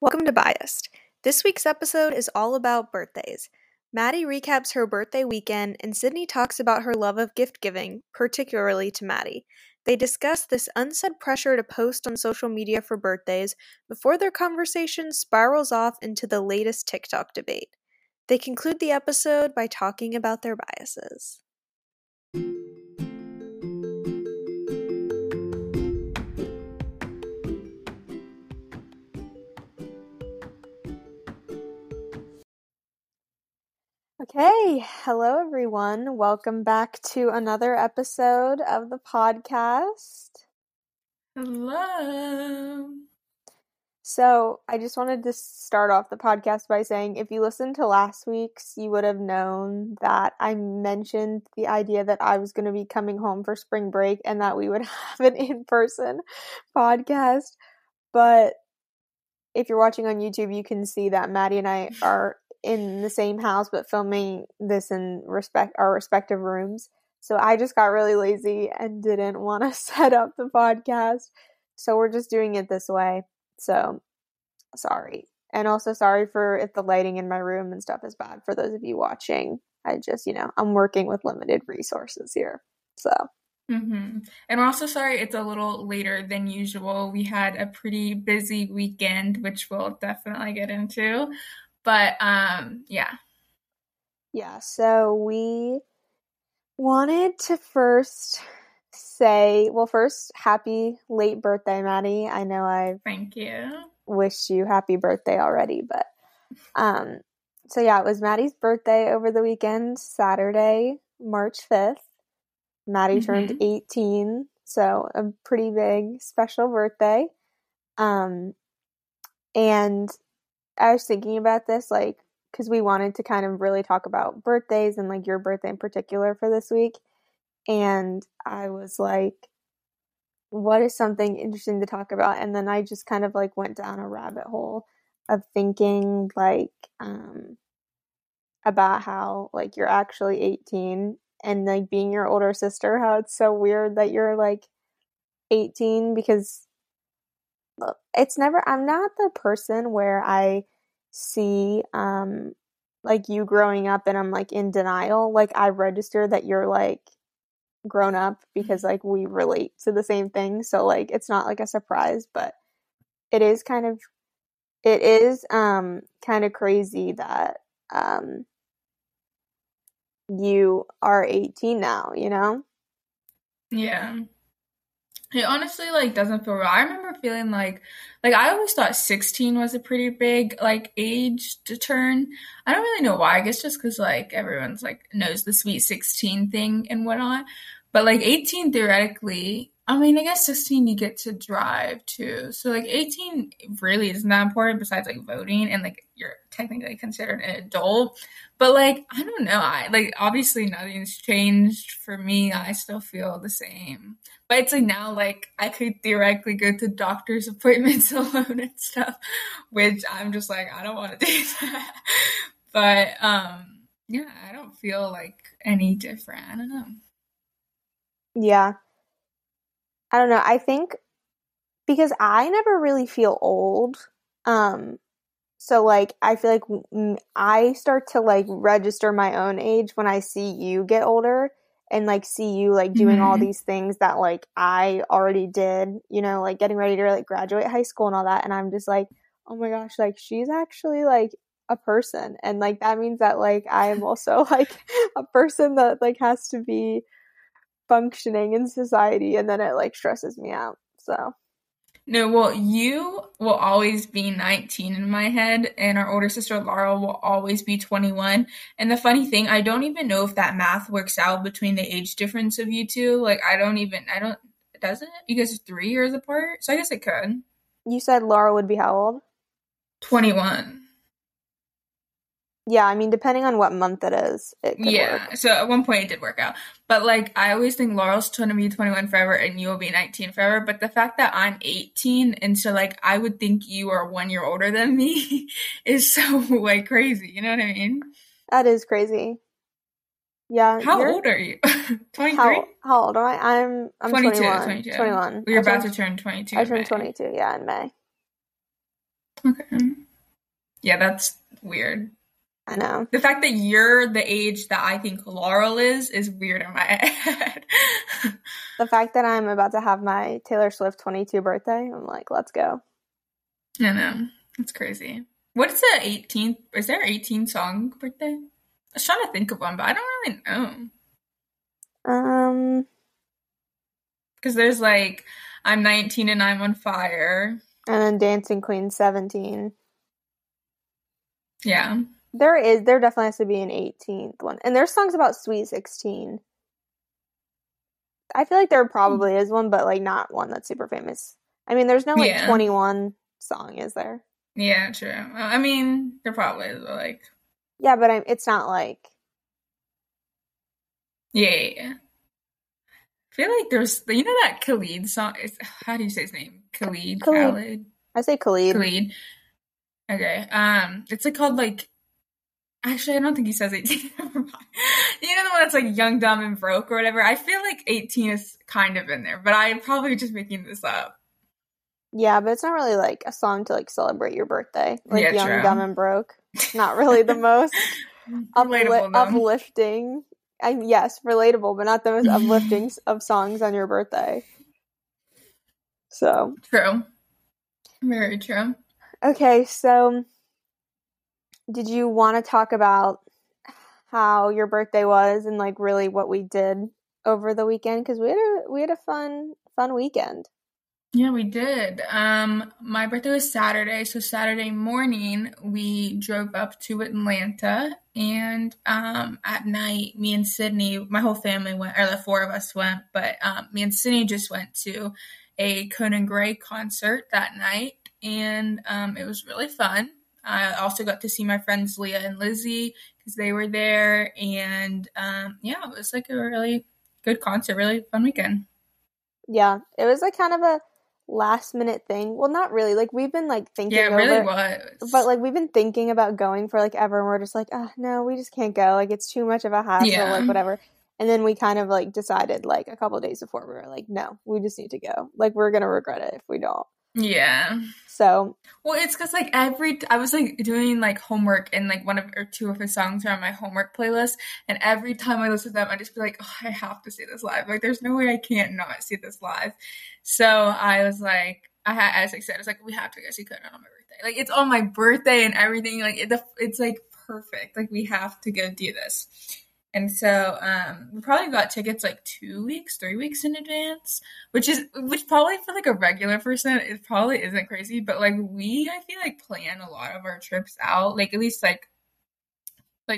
Welcome to Biased. This week's episode is all about birthdays. Madi recaps her birthday weekend, and Sydney talks about her love of gift giving, particularly to Madi. They discuss this unsaid pressure to post on social media for birthdays before their conversation spirals off into the latest TikTok debate. They conclude the episode by talking about their biases. Okay, hello everyone. Welcome back to another episode of the podcast. Hello. So I just wanted to start off the podcast by saying if you listened to last week's, you would have known that I mentioned the idea that I was going to be coming home for spring break and that we would have an in-person podcast. But if you're watching on YouTube, you can see that Madi and I are in the same house but filming this in our respective rooms. So I just got really lazy and didn't want to set up the podcast. So we're just doing it this way. So sorry. And also sorry for if the lighting in my room and stuff is bad for those of you watching. I just, I'm working with limited resources here. So And we're also sorry it's a little later than usual. We had a pretty busy weekend, which we'll definitely get into. But, Yeah, so we wanted to first, happy late birthday, Madi. I know Thank you. Wished you happy birthday already, but, it was Madi's birthday over the weekend, Saturday, March 5th. Madi turned 18, so a pretty big special birthday. And I was thinking about this, because we wanted to kind of really talk about birthdays and, your birthday in particular for this week. And I was like, what is something interesting to talk about? And then I just kind of, went down a rabbit hole of thinking, about how, you're actually 18 and, being your older sister, how it's so weird that you're, 18 because I'm not the person where I see, you growing up and I'm, in denial. I register that you're, grown up because, we relate to the same thing. So, it's not, a surprise, but it is kind of crazy that, you are 18 now, Yeah. It honestly, doesn't feel real. I remember feeling like I always thought 16 was a pretty big, age to turn. I don't really know why. I guess just because, everyone's, knows the sweet 16 thing and whatnot. But, 18 theoretically, I mean, I guess 16 you get to drive, too. So, 18 really isn't that important besides, voting and, you're technically considered an adult. But, I don't know. I obviously nothing's changed for me. I still feel the same. But it's, now, I could theoretically go to doctor's appointments alone and stuff, which I'm just I don't want to do that. But, yeah, I don't feel, any different. I don't know. Yeah. I don't know. I think because I never really feel old. So, I feel I start to, register my own age when I see you get older and, see you, doing all these things that, I already did, getting ready to, graduate high school and all that. And I'm just oh, my gosh, she's actually, a person. And, that means that, I'm also, a person that, has to be functioning in society, and then it stresses me out. So no, well, you will always be 19 in my head, and our older sister Laurel will always be 21. And the funny thing, I don't even know if that math works out between the age difference of you two. Doesn't it? You guys are 3 years apart, so I guess it could. You said Laurel would be how old? 21. Yeah, I mean, depending on what month it is, it could work. So at one point it did work out. But, I always think Laurel's going to be 21 forever and you will be 19 forever. But the fact that I'm 18, and so, I would think you are 1 year older than me is so, crazy. You know what I mean? That is crazy. Yeah. How old are you? 23? How old am I? I'm 22, 21. We were about to turn 22 in May. I turned 22, yeah, in May. Okay. Yeah, that's weird. I know. The fact that you're the age that I think Laurel is weird in my head. The fact that I'm about to have my Taylor Swift 22 birthday, I'm like, let's go. I know. It's crazy. What's the 18th? Is there an 18-song birthday? I was trying to think of one, but I don't really know. Because there's like, I'm 19 and I'm on fire. And then Dancing Queen 17. Yeah. There definitely has to be an 18th one. And there's songs about Sweet 16. I feel like there probably is one, but like not one that's super famous. I mean, there's no like 21 song, is there? Yeah, true. I mean, there probably is, but like. Yeah, but it's not like. Yeah. I feel like there's, you know that Khalid song? How do you say his name? Khalid. I say Khalid. Khalid. Okay. It's like called like. Actually, I don't think he says 18. Never mind. You know the one that's like young, dumb, and broke or whatever? I feel like 18 is kind of in there, but I'm probably just making this up. Yeah, but it's not really like a song to like celebrate your birthday. Like yeah, young, dumb, and broke. Not really the most uplifting. Yes, relatable, but not the most uplifting of songs on your birthday. So. True. Very true. Okay, so. Did you want to talk about how your birthday was and like really what we did over the weekend? Because we had a fun weekend. Yeah, we did. My birthday was Saturday, so Saturday morning we drove up to Atlanta, and at night, me and Sydney, my whole family went, or the four of us went, but me and Sydney just went to a Conan Gray concert that night, and it was really fun. I also got to see my friends Leah and Lizzie because they were there. And, yeah, it was, like, a really good concert, really fun weekend. Yeah, it was, like, kind of a last-minute thing. Well, not really. Like, we've been, like, thinking over it. Yeah, it really was. But, like, we've been thinking about going for, like, ever, and we're just like, oh, no, we just can't go. Like, it's too much of a hassle, like, whatever. And then we kind of, like, decided, like, a couple of days before, we were like, no, we just need to go. Like, we're going to regret it if we don't. Yeah. So. Well, it's because, like, I was, like, doing, like, homework, and, like, one of or two of his songs are on my homework playlist, and every time I listen to them, I just be like, oh, I have to see this live. Like, there's no way I can't not see this live. So I was, like, as I said, I was, like, we have to go see Conan on my birthday. Like, it's on my birthday and everything. Like, it's, like, perfect. Like, we have to go do this. And so we probably got tickets like 3 weeks in advance, which probably for like a regular person, it probably isn't crazy. But like I feel like plan a lot of our trips out, like at least like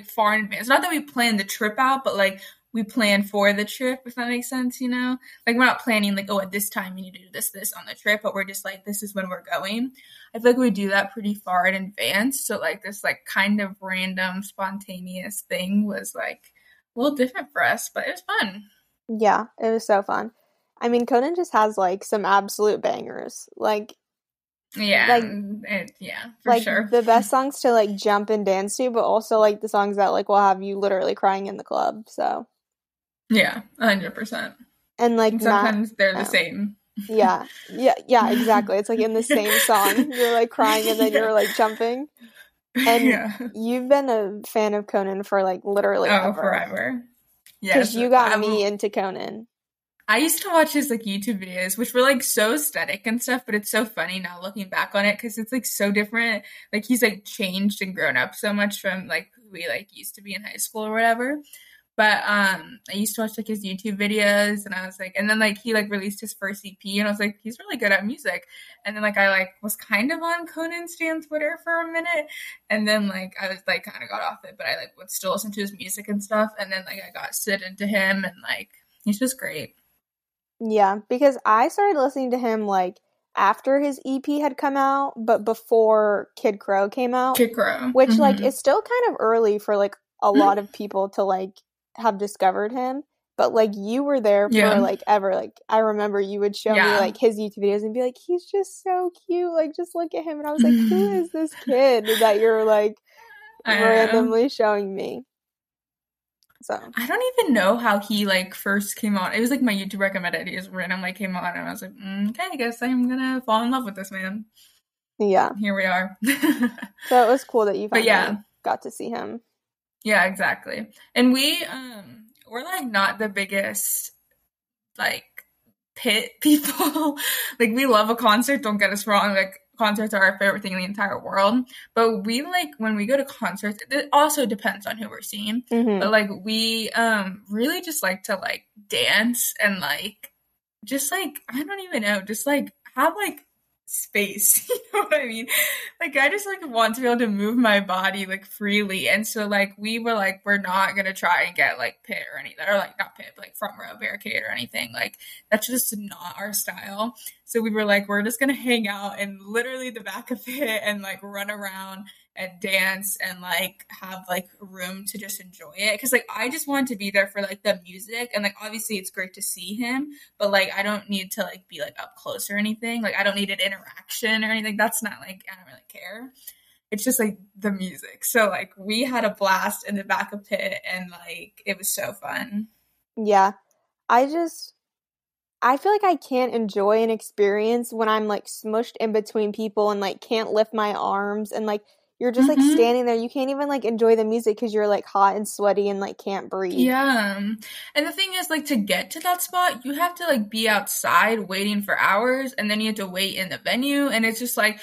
far in advance. Not that we plan the trip out, but like we plan for the trip, if that makes sense, you know? Like we're not planning like, oh, at this time you need to do this on the trip, but we're just like, this is when we're going. I feel like we do that pretty far in advance. So like this like kind of random spontaneous thing was like, a little different for us, but it was fun. Yeah, it was so fun. I mean, Conan just has like some absolute bangers. Like, yeah, for like, sure. The best songs to like jump and dance to, but also like the songs that like will have you literally crying in the club. So, yeah, 100%. And like sometimes they're the same. Yeah, exactly. It's like in the same song, you're like crying and then you're like jumping. And you've been a fan of Conan for, like, literally forever. Yeah. Because you got me into Conan. I used to watch his, like, YouTube videos, which were, like, so aesthetic and stuff, but it's so funny now looking back on it because it's, like, so different. Like, he's, like, changed and grown up so much from, like, who we, like, used to be in high school or whatever. But I used to watch, like, his YouTube videos, and I was, like... And then, like, he, like, released his first EP, and I was, like, he's really good at music. And then, like, I, like, was kind of on Conan's fan Twitter for a minute. And then, like, I was, like, kind of got off it, but I, like, would still listen to his music and stuff. And then, like, I got Sid into him, and, like, he's just great. Yeah, because I started listening to him, like, after his EP had come out, but before Kid Crow came out. Kid Crow. Which, like, is still kind of early for, like, a lot of people to, like... have discovered him, but like you were there for like ever. Like I remember you would show me like his YouTube videos and be like, he's just so cute, like just look at him. And I was like, who is this kid that you're like randomly showing me? So I don't even know how he like first came on. It was like my YouTube recommended. He just randomly came on and I was like, okay, I guess I'm gonna fall in love with this man. Yeah. Here we are. So it was cool that you finally got to see him. Yeah, exactly. And we're like not the biggest like pit people. Like we love a concert, don't get us wrong. Like concerts are our favorite thing in the entire world. But we like when we go to concerts, it also depends on who we're seeing. Mm-hmm. But like we really just like to like dance and like just like I don't even know, just like have like space, you know what I mean? Like I just like want to be able to move my body like freely, and so like we were like we're not gonna try and get like pit or anything, or like not pit but, like front row barricade or anything. Like that's just not our style. So we were like we're just gonna hang out in literally the back of pit and like run around and dance and like have like room to just enjoy it, because like I just wanted to be there for like the music, and like obviously it's great to see him, but like I don't need to like be like up close or anything. Like I don't need an interaction or anything. That's not like I don't really care. It's just like the music. So like we had a blast in the back of pit and like it was so fun. Yeah, I feel like I can't enjoy an experience when I'm like smushed in between people and like can't lift my arms and like you're just, like, mm-hmm. standing there. You can't even, like, enjoy the music because you're, like, hot and sweaty and, like, can't breathe. Yeah. And the thing is, like, to get to that spot, you have to, like, be outside waiting for hours, and then you have to wait in the venue. And it's just, like,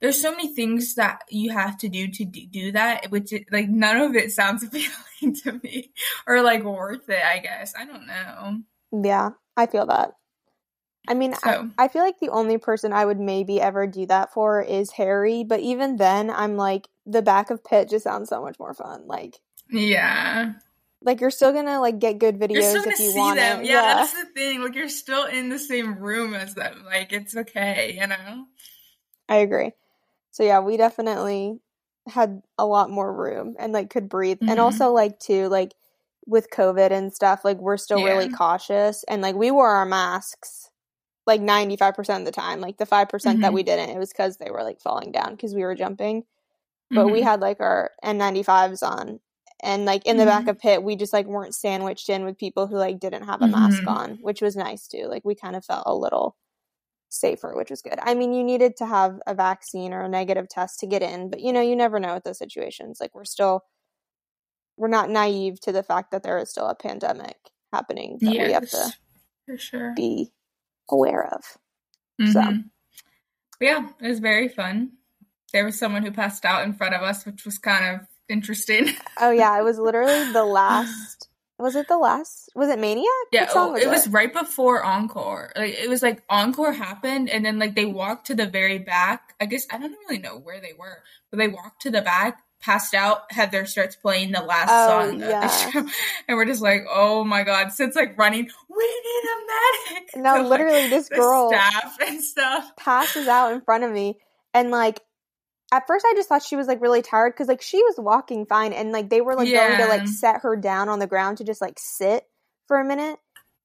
there's so many things that you have to do that, which, like, none of it sounds appealing to me or, like, worth it, I guess. I don't know. Yeah, I feel that. I mean, so. I feel like the only person I would maybe ever do that for is Harry, but even then, I'm like, the back of pit just sounds so much more fun. Like, yeah. Like, you're still gonna, like, get good videos if you want them. Yeah, that's the thing. Like, you're still in the same room as them. Like, it's okay, you know? I agree. So, yeah, we definitely had a lot more room and, like, could breathe. Mm-hmm. And also, like, too, like, with COVID and stuff, like, we're still really cautious. And, like, we wore our masks. Like 95% of the time, like the 5% mm-hmm. that we didn't, it was because they were like falling down because we were jumping. But mm-hmm. we had like our N95s on, and like in the mm-hmm. back of pit, we just like weren't sandwiched in with people who like didn't have a mm-hmm. mask on, which was nice too. Like we kind of felt a little safer, which was good. I mean, you needed to have a vaccine or a negative test to get in, but you know, you never know with those situations. Like we're not naive to the fact that there is still a pandemic happening that we have to for sure. be aware of. Mm-hmm. So yeah, it was very fun. There was someone who passed out in front of us, which was kind of interesting. Oh yeah, it was literally the last was it Maniac? Yeah, it was right before Encore. Like it was like Encore happened and then like they walked to the very back. I guess I don't really know where they were, but they walked to the back, passed out, had their starts playing the last song of the show. And we're just like, oh my god. So it's like running, we need a medic. No, so literally like, this girl staff and stuff passes out in front of me, and like at first I just thought she was like really tired because like she was walking fine, and like they were like going to like set her down on the ground to just like sit for a minute.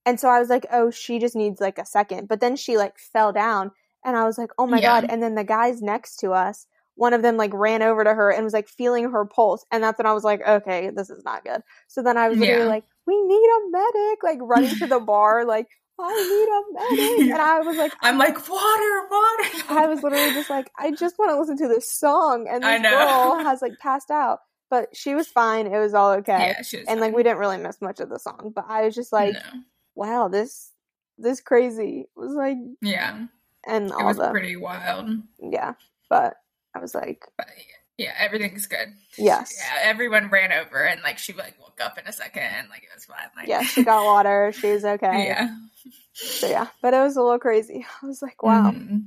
And so I was like, oh, she just needs like a second. But then she like fell down and I was like, oh my god. And then the guys next to us, one of them, like, ran over to her and was, like, feeling her pulse. And that's when I was like, okay, this is not good. So then I was literally like, we need a medic, like, running to the bar, like, I need a medic. And I was like... I'm like, water. I was literally just like, I just want to listen to this song. And this girl has, like, passed out. But she was fine. It was all okay. Yeah, she was fine. Like, we didn't really miss much of the song. But I was just like, wow, this crazy. It was, like... Yeah. And all it was pretty wild. Yeah. But... I was like... But yeah, everything's good. Yes. Yeah, everyone ran over and, like, she, like, woke up in a second and, like, it was fine. Like, yeah, she got water. She was okay. Yeah. So, yeah. But it was a little crazy. I was like, wow. Mm-hmm.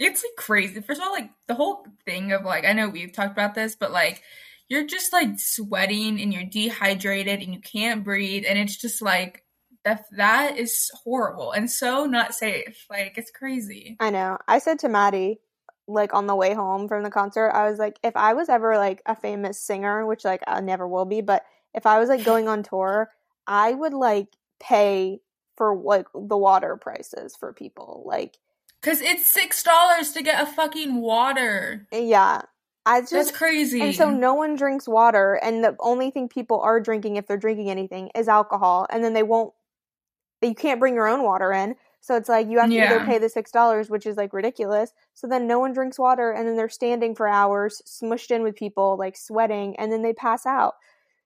It's, like, crazy. First of all, like, the whole thing of, like, I know we've talked about this, but, like, you're just, like, sweating and you're dehydrated and you can't breathe, and it's just, like... That is horrible and so not safe. Like, it's crazy. I know. I said to Madi... like on the way home from the concert, I was like, if I was ever like a famous singer, which like I never will be, but if I was like going on tour, I would like pay for like the water prices for people, like because it's $6 to get a fucking water. Yeah, that's crazy. And so no one drinks water, and the only thing people are drinking, if they're drinking anything, is alcohol, and then you can't bring your own water in. So it's like you have to either pay the $6, which is like ridiculous. So then no one drinks water, and then they're standing for hours, smushed in with people, like sweating, and then they pass out.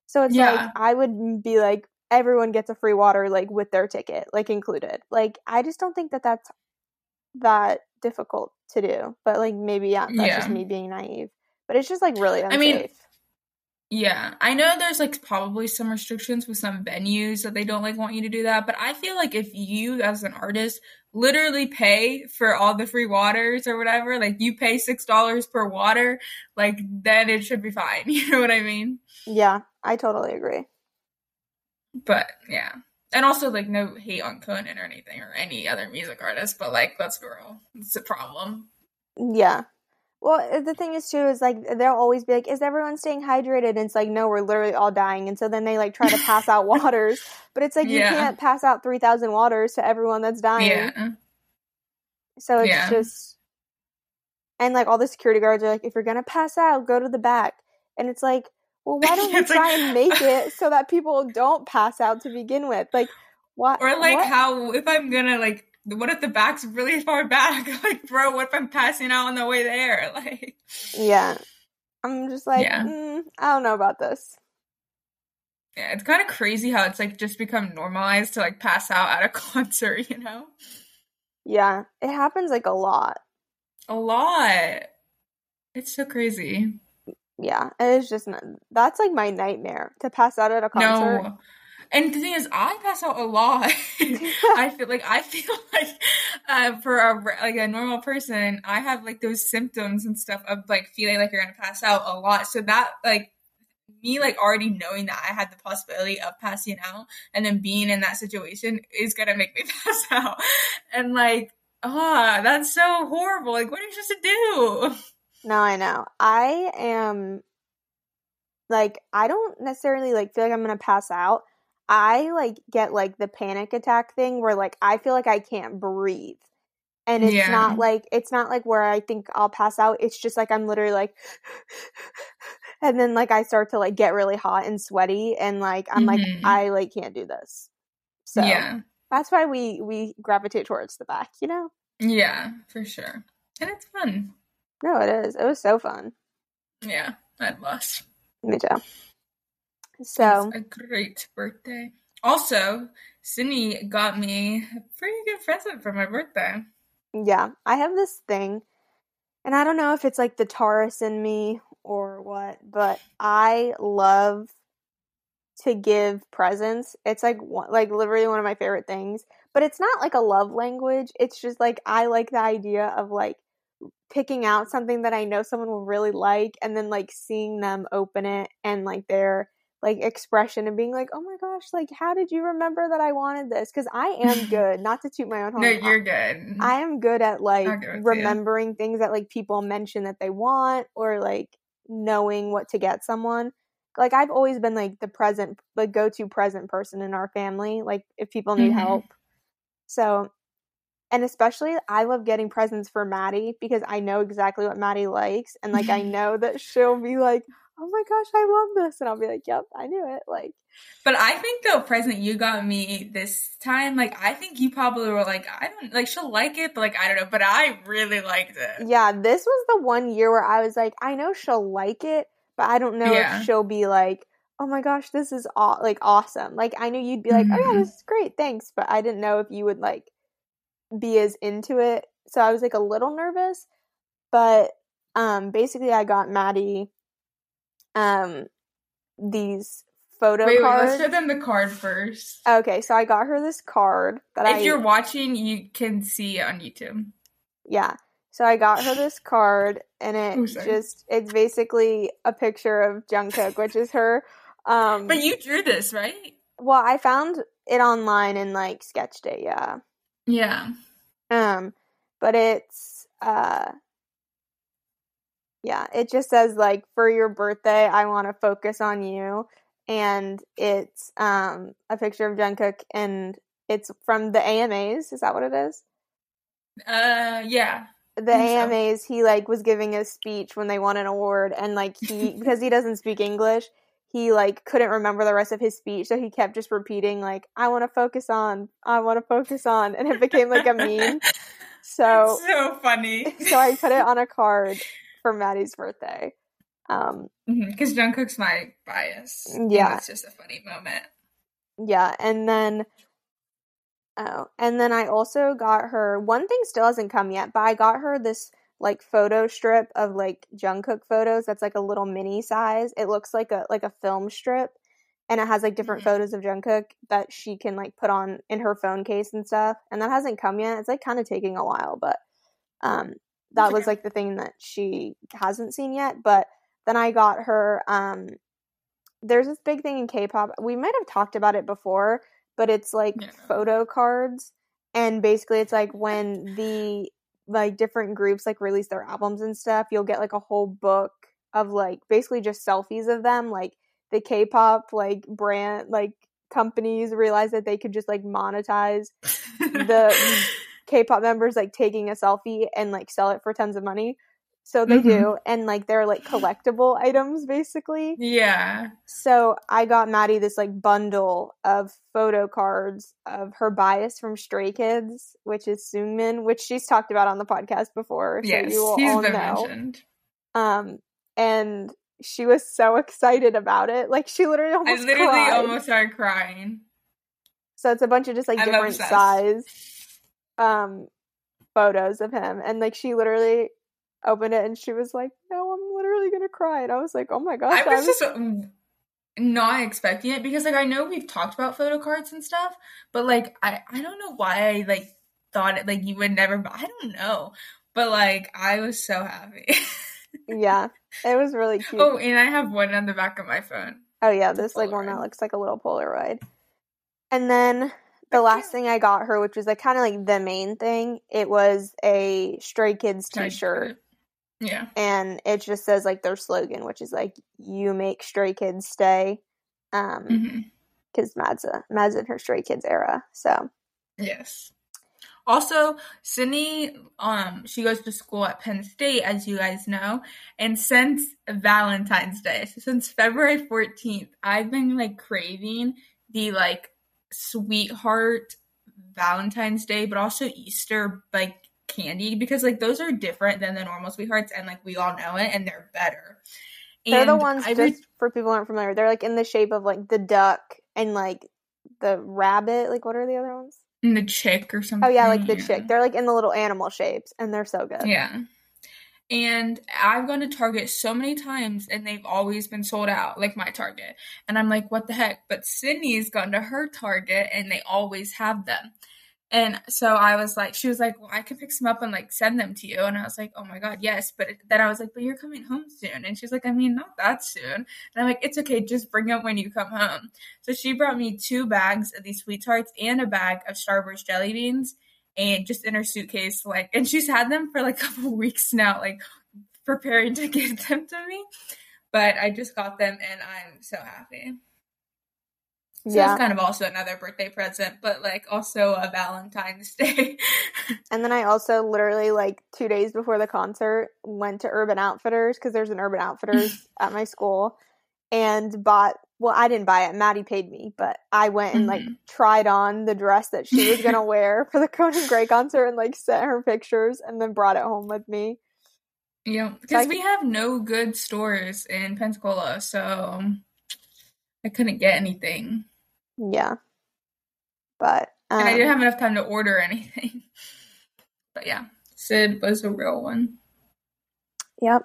So it's like, I would be like, everyone gets a free water, like with their ticket, like included. Like, I just don't think that that's that difficult to do. But like, maybe that's just me being naive. But it's just like really unsafe. I mean, yeah, I know there's like probably some restrictions with some venues that they don't like want you to do that, but I feel like if you as an artist literally pay for all the free waters or whatever, like you pay $6 per water, like then it should be fine. You know what I mean? Yeah, I totally agree. But yeah, and also like no hate on Conan or anything or any other music artist, but like let's be real, it's a problem. Yeah. Well, the thing is, too, is, like, they'll always be like, is everyone staying hydrated? And it's like, no, we're literally all dying. And so then they, like, try to pass out waters. But it's like, you can't pass out 3,000 waters to everyone that's dying. Yeah. So it's just... And, like, all the security guards are like, if you're going to pass out, go to the back. And it's like, well, why don't we try and make it so that people don't pass out to begin with? Like, what? Or, like, how, if I'm going to, like... What if the back's really far back? Like, bro, what if I'm passing out on the way there? Like, yeah, I'm just like, I don't know about this. Yeah, it's kind of crazy how it's like just become normalized to like pass out at a concert, you know? Yeah, it happens like a lot. It's so crazy. Yeah, it's just not, that's like my nightmare to pass out at a concert. No. And the thing is, I pass out a lot. I feel like for a normal person, I have like those symptoms and stuff of like feeling like you're gonna pass out a lot. So that like me like already knowing that I had the possibility of passing out and then being in that situation is gonna make me pass out. And like, that's so horrible. Like, what are you supposed to do? No, I know. I am like, I don't necessarily like feel like I'm gonna pass out. I, like, get, like, the panic attack thing where, like, I feel like I can't breathe. And it's not, like, where I think I'll pass out. It's just, like, I'm literally, like, and then, like, I start to, like, get really hot and sweaty. And, like, I'm, like, I, like, can't do this. So that's why we gravitate towards the back, you know? Yeah, for sure. And it's fun. No, it is. It was so fun. Yeah, I lost. Me too. So it's a great birthday. Also, Sydney got me a pretty good present for my birthday. Yeah, I have this thing, and I don't know if it's like the Taurus in me or what, but I love to give presents. It's like literally one of my favorite things. But it's not like a love language. It's just like I like the idea of like picking out something that I know someone will really like, and then like seeing them open it and like their like expression and being like, oh my gosh, like how did you remember that I wanted this? Because I am good, not to toot my own horn. No, you're good. I am good at like remembering things that like people mention that they want, or like knowing what to get someone. Like I've always been like the present, like go-to present person in our family. Like if people need help. So, and especially I love getting presents for Maddie because I know exactly what Maddie likes, and like I know that she'll be like, oh my gosh, I love this. And I'll be like, yep, I knew it. Like, but I think the present you got me this time, like, I think you probably were like, I don't, like, she'll like it, but like, I don't know. But I really liked it. Yeah, this was the one year where I was like, I know she'll like it, but I don't know if she'll be like, oh my gosh, this is like awesome. Like, I knew you'd be like, oh yeah, this is great, thanks. But I didn't know if you would like be as into it. So I was like a little nervous. But basically, I got Maddie these photo cards. Wait, let's show them the card first. Okay, so I got her this card that if you're watching, you can see it on YouTube. Yeah. So I got her this card, and it's basically a picture of Jungkook, which is her. But you drew this, right? Well, I found it online and, like, sketched it, yeah. Yeah. But it's, yeah, it just says, like, for your birthday, I want to focus on you. And it's a picture of Jungkook, and it's from the AMAs. Is that what it is? Yeah. The AMAs, so he, like, was giving a speech when they won an award. And, like, he, because he doesn't speak English, he, like, couldn't remember the rest of his speech, so he kept just repeating, like, I want to focus on, I want to focus on, and it became, like, a meme. So, that's so funny. So I put it on a card for Maddie's birthday. Because Jungkook's my bias. Yeah. It's just a funny moment. Yeah, and then... Oh, and then I also got her, one thing still hasn't come yet, but I got her this, like, photo strip of, like, Jungkook photos that's, like, a little mini size. It looks like a film strip, and it has, like, different photos of Jungkook that she can, like, put on in her phone case and stuff, and that hasn't come yet. It's, like, kind of taking a while, but that was, like, the thing that she hasn't seen yet. But then I got her, there's this big thing in K-pop, we might have talked about it before, but it's, like, photo cards, and basically it's, like, when the, like, different groups, like, release their albums and stuff, you'll get, like, a whole book of, like, basically just selfies of them, like, the K-pop, like, brand, like, companies realized that they could just, like, monetize the K-pop members, like, taking a selfie and, like, sell it for tons of money. So they do, and, like, they're, like, collectible items, basically. Yeah. So I got Maddie this, like, bundle of photo cards of her bias from Stray Kids, which is Seungmin, which she's talked about on the podcast before. So yes, you will he's all been know. Mentioned. And she was so excited about it. Like, she literally almost cried. Almost started crying. So it's a bunch of just, like, different size photos of him. And, like, she literally... opened it and she was like, no, I'm literally gonna cry. And I was like, oh my gosh. I was just not expecting it because, like, I know we've talked about photo cards and stuff, but, like, I don't know why I, like, thought it, like, you would never, I don't know, but, like, I was so happy. Yeah, it was really cute. Oh, and I have one on the back of my phone. Oh yeah, this Polaroid. Like one that looks like a little Polaroid. And then the last thing I got her, which was, like, kind of, like, the main thing, it was a Stray Kids t-shirt. Yeah. And it just says, like, their slogan, which is, like, you make Stray Kids stay. Because Mad's in her Stray Kids era, so. Yes. Also, Sydney, she goes to school at Penn State, as you guys know. And since Valentine's Day, so since February 14th, I've been, like, craving the, like, sweetheart Valentine's Day, but also Easter, like, candy, because, like, those are different than the normal sweethearts, and, like, we all know it, and they're better. They're and the ones, just for people who aren't familiar, they're, like, in the shape of, like, the duck and, like, the rabbit. Like, what are the other ones? And the chick or something. Oh, yeah, like the chick. They're, like, in the little animal shapes, and they're so good. Yeah. And I've gone to Target so many times, and they've always been sold out, like, my Target. And I'm like, what the heck? But Sydney's gone to her Target, and they always have them. And so I was like, she was like, well, I can pick some up and, like, send them to you. And I was like, oh, my God, yes. But then I was like, but you're coming home soon. And she's like, I mean, not that soon. And I'm like, it's okay. Just bring them when you come home. So she brought me 2 bags of these sweethearts and a bag of Starburst jelly beans. And just in her suitcase, like, and she's had them for, like, a couple weeks now, like, preparing to give them to me. But I just got them, and I'm so happy. So yeah. It's kind of also another birthday present, but, like, also a Valentine's Day. And then I also literally, like, 2 days before the concert, went to Urban Outfitters, because there's an Urban Outfitters at my school, and bought... Well, I didn't buy it. Maddie paid me, but I went and, like, tried on the dress that she was going to wear for the Conan Gray concert and, like, sent her pictures and then brought it home with me. Yeah, because we have no good stores in Pensacola, so I couldn't get anything. Yeah. But... and I didn't have enough time to order anything. But, yeah, Sid was a real one. Yep.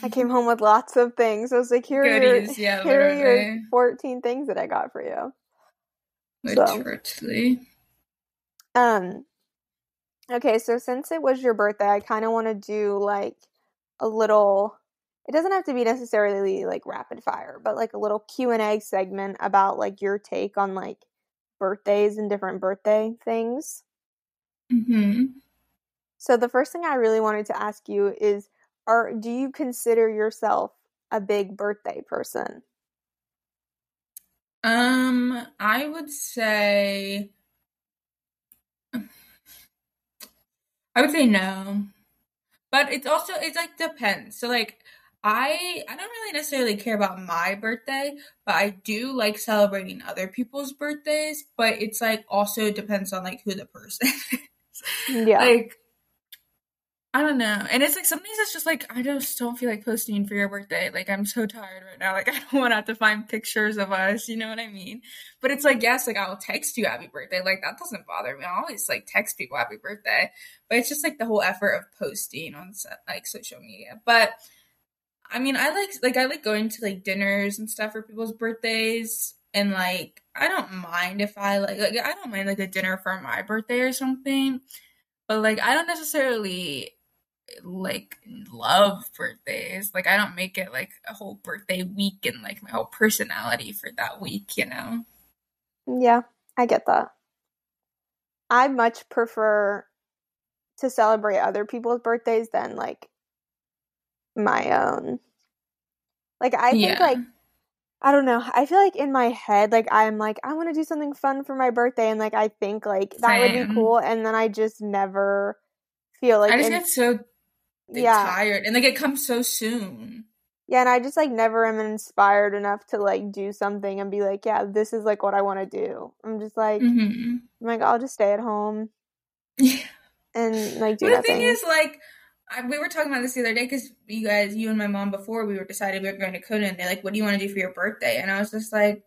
I came home with lots of things. I was like, here are your 14 things that I got for you. Literally. So, okay, so since it was your birthday, I kind of want to do, like, a little, it doesn't have to be necessarily, like, rapid fire, but, like, a little Q&A segment about, like, your take on, like, birthdays and different birthday things. So the first thing I really wanted to ask you is, do you consider yourself a big birthday person? I would say... no. But it's also... It, like, depends. So, like, I don't really necessarily care about my birthday, but I do like celebrating other people's birthdays, but it's like also depends on like who the person is. Yeah. Like, I don't know. And it's like some days it's just like I just don't feel like posting for your birthday. Like, I'm so tired right now. Like, I don't want to have to find pictures of us. You know what I mean? But it's like, yes, like I will text you happy birthday. Like, that doesn't bother me. I always like text people happy birthday. But it's just like the whole effort of posting on like social media. But I mean, I like going to like dinners and stuff for people's birthdays. And like I don't mind if I like I don't mind like a dinner for my birthday or something. But like I don't necessarily like love birthdays. Like, I don't make it like a whole birthday week and like my whole personality for that week, you know? Yeah, I get that. I much prefer to celebrate other people's birthdays than like my own. Like, I think like, I don't know, I feel like in my head like I'm like I want to do something fun for my birthday, and like I think like that would be cool, and then I just never feel like I just get so tired, and like it comes so soon. Yeah, and I just like never am inspired enough to like do something and be like, yeah, this is like what I want to do. I'm just like, I'm like, I'll just stay at home and like do nothing. The thing is, like, we were talking about this the other day because you and my mom before we were decided we were going to Conan. They're like, what do you want to do for your birthday? And I was just like,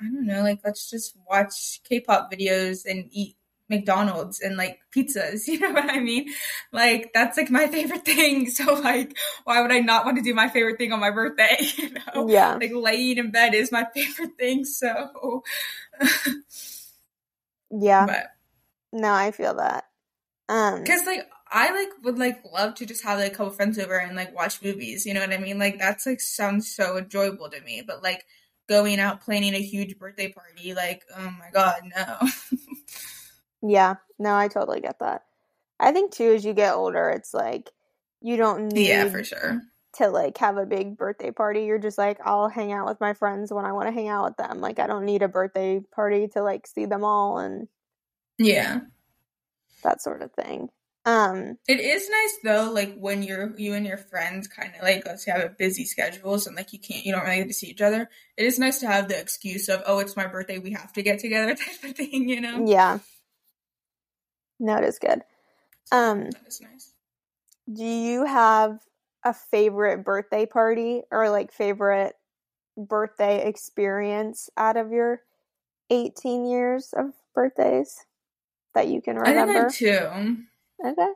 I don't know, like, let's just watch K-pop videos and eat McDonald's and like pizzas, you know what I mean? Like, that's like my favorite thing, so like why would I not want to do my favorite thing on my birthday, you know? Yeah, like laying in bed is my favorite thing, so yeah. But no, I feel that because like I like would like love to just have like a couple friends over and like watch movies, you know what I mean? Like, that's like sounds so enjoyable to me, but like going out planning a huge birthday party, like, oh my god, no. Yeah, no, I totally get that. I think too, as you get older, it's like you don't need for sure to like have a big birthday party. You're just like, I'll hang out with my friends when I want to hang out with them. Like, I don't need a birthday party to like see them all and that sort of thing. It is nice though, like when you and your friends kind of like, let's say, have a busy schedules and like you don't really get to see each other. It is nice to have the excuse of, oh, it's my birthday, we have to get together type of thing, you know? Yeah. No, it is good. That is nice. Do you have a favorite birthday party or like favorite birthday experience out of your 18 years of birthdays that you can remember? I think I do. Okay.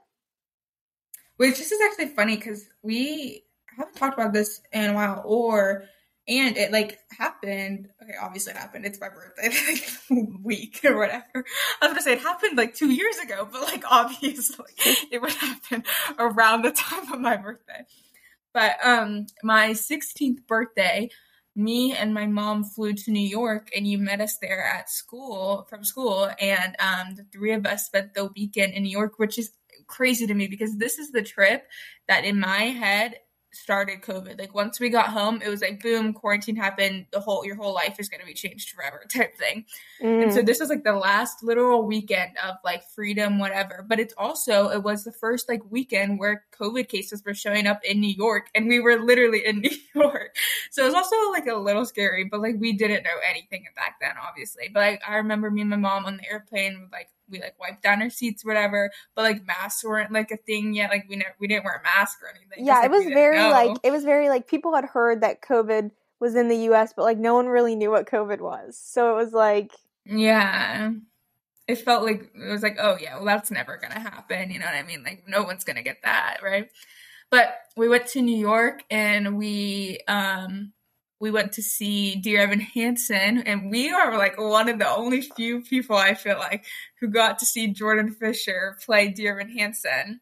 Which this is actually funny because we haven't talked about this in a while, and it like happened. Okay, obviously it happened. It's my birthday, like week or whatever. I was gonna say it happened like 2 years ago, but like obviously it would happen around the time of my birthday. But my 16th birthday, me and my mom flew to New York, and you met us there at school, from school, and the three of us spent the weekend in New York, which is crazy to me because this is the trip that in my head started COVID. Like, once we got home, it was like, boom, quarantine happened, your whole life is going to be changed forever type thing. And so this was like the last literal weekend of like freedom, whatever, but it was the first like weekend where COVID cases were showing up in New York, and we were literally in New York, so it was also like a little scary, but like we didn't know anything back then, obviously, but like I remember me and my mom on the airplane, like we like wiped down our seats, whatever, but like masks weren't like a thing yet. Like we didn't wear a mask or anything. Yeah, it was very like people had heard that COVID was in the U.S., but like no one really knew what COVID was. So it was like, yeah, it felt like it was like, oh yeah, well that's never gonna happen. You know what I mean? Like no one's gonna get that, right? But we went to New York and we went to see Dear Evan Hansen, and we are like one of the only few people I feel like who got to see Jordan Fisher play Dear Evan Hansen.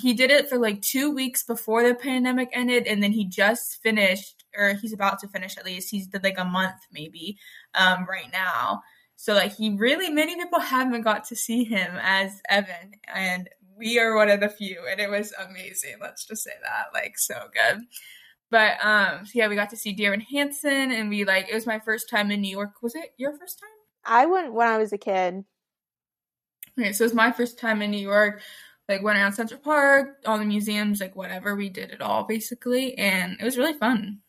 He did it for like 2 weeks before the pandemic ended, and then he just finished, or he's about to finish at least. He's did like a month maybe right now. So like many people haven't got to see him as Evan, and we are one of the few, and it was amazing. Let's just say that, like, so good. But, we got to see Dear Evan Hansen, and it was my first time in New York. Was it your first time? I went when I was a kid. Okay, so it was my first time in New York. like went around Central Park, all the museums, like whatever, we did it all basically, and it was really fun.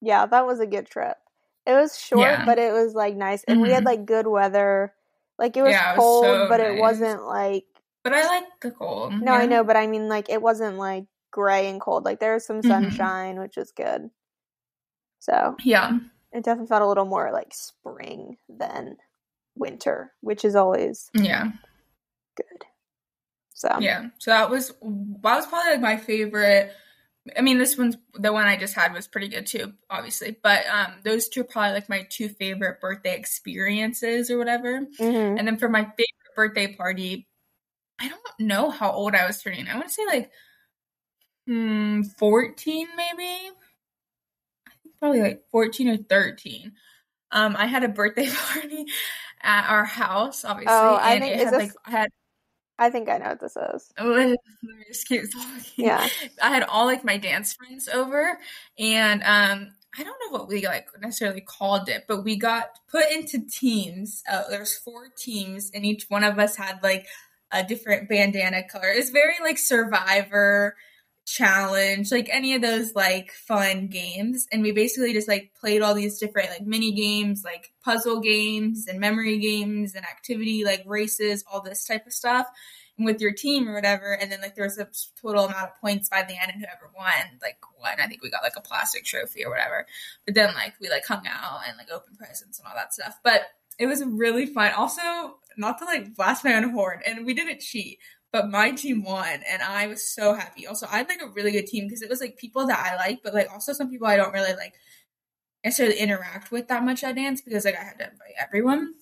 Yeah, that was a good trip. It was short, but it was like nice, and we had like good weather. Like it was cold, it was so nice. It wasn't like. But I like the cold. No, I know, but I mean, like it wasn't like gray and cold. Like there was some sunshine, which was good. So yeah, it definitely felt a little more like spring than winter, which is always good. So so that was probably like my favorite. I mean, the one I just had was pretty good too, obviously. But those two are probably like my two favorite birthday experiences or whatever. Mm-hmm. And then for my favorite birthday party, I don't know how old I was turning. I want to say like 14 maybe. I think probably like 14 or 13. I had a birthday party at our house, obviously. Oh, I think I think I know what this is. Let me just keep talking. Yeah. I had all, like, my dance friends over, and I don't know what we, like, necessarily called it, but we got put into teams. There was 4 teams, and each one of us had, like, a different bandana color. It was very, like, Survivor, Challenge, like, any of those, like, fun games, and we basically just, like, played all these different, like, mini games, like, puzzle games and memory games and activity, like, races, all this type of stuff, and with your team or whatever, and then, like, there was a total amount of points by the end, and whoever won, I think we got, like, a plastic trophy or whatever, but then, like, we, like, hung out and, like, opened presents and all that stuff, but it was really fun. Also, not to, like, blast my own horn, and we didn't cheat, but my team won, and I was so happy. Also, I had, like, a really good team because it was, like, people that I like, but, like, also some people I don't really, like, necessarily interact with that much at dance because, like, I had to invite everyone.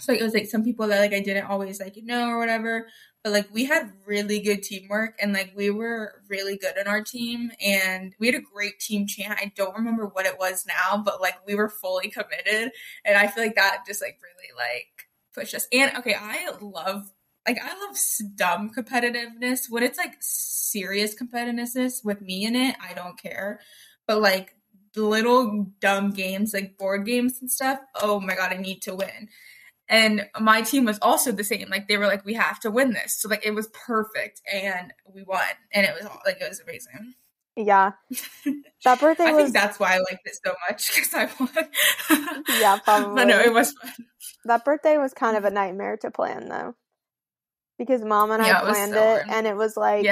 So, like, it was, like, some people that, like, I didn't always, like, know or whatever. But, like, we had really good teamwork, and, like, we were really good in our team. And we had a great team chant. I don't remember what it was now, but, like, we were fully committed. And I feel like that just, like, really, like, pushed us. And, okay, I love dumb competitiveness. When it's, like, serious competitiveness with me in it, I don't care. But, like, little dumb games, like board games and stuff, oh, my God, I need to win. And my team was also the same. Like, they were like, we have to win this. So, like, it was perfect, and we won. And it was, like, it was amazing. Yeah. That birthday I think that's why I liked it so much, because I won. Yeah, probably. But, no, it was fun. That birthday was kind of a nightmare to plan, though. Because Mom and I planned it, and it was like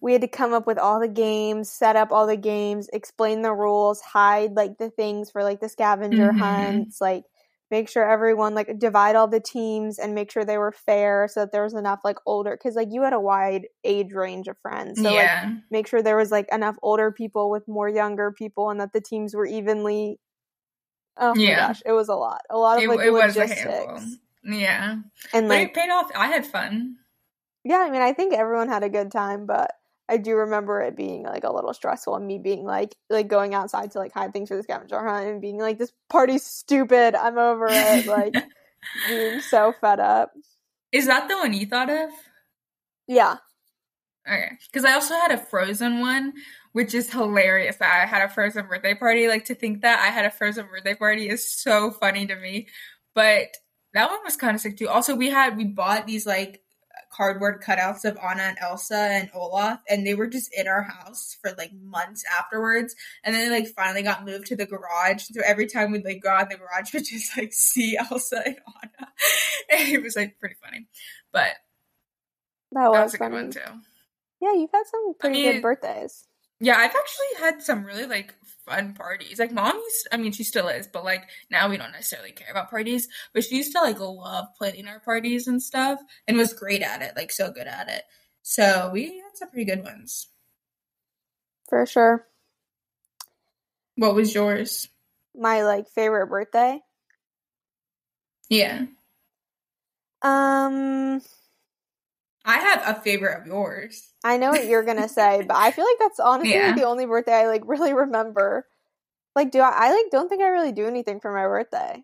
we had to come up with all the games, set up all the games, explain the rules, hide, like, the things for, like, the scavenger hunts, like, make sure everyone, like, divide all the teams and make sure they were fair so that there was enough, like, older, because, like, you had a wide age range of friends. So, like, make sure there was, like, enough older people with more younger people and that the teams were evenly, oh, my gosh, it was a lot. A lot of, like, it logistics. Was a and, like, it paid off. I had fun. Yeah, I mean, I think everyone had a good time, but I do remember it being, like, a little stressful and me being, like going outside to, like, hide things for the scavenger hunt and being, like, this party's stupid, I'm over it, like, being so fed up. Is that the one you thought of? Yeah. Okay. Because I also had a Frozen one, which is hilarious that I had a Frozen birthday party. Like, to think that I had a Frozen birthday party is so funny to me. But that one was kind of sick, too. Also, we bought these, like, cardboard cutouts of Anna and Elsa and Olaf, and they were just in our house for, like, months afterwards, and then they, like, finally got moved to the garage, so every time we'd, like, go out in the garage we'd just, like, see Elsa and Anna, and it was, like, pretty funny, but that was a funny. Good one, too. Yeah, you've had some pretty good birthdays. Yeah, I've actually had some really, like, fun parties. Like, Mom used to, I mean, she still is, but, like, now we don't necessarily care about parties, but she used to, like, love planning our parties and stuff, and was great at it, like, so good at it. So, we had some pretty good ones. For sure. What was yours? My, like, favorite birthday? Yeah. I have a favorite of yours. I know what you're going to say, but I feel like that's honestly like, the only birthday I, like, really remember. Like, I like, don't think I really do anything for my birthday.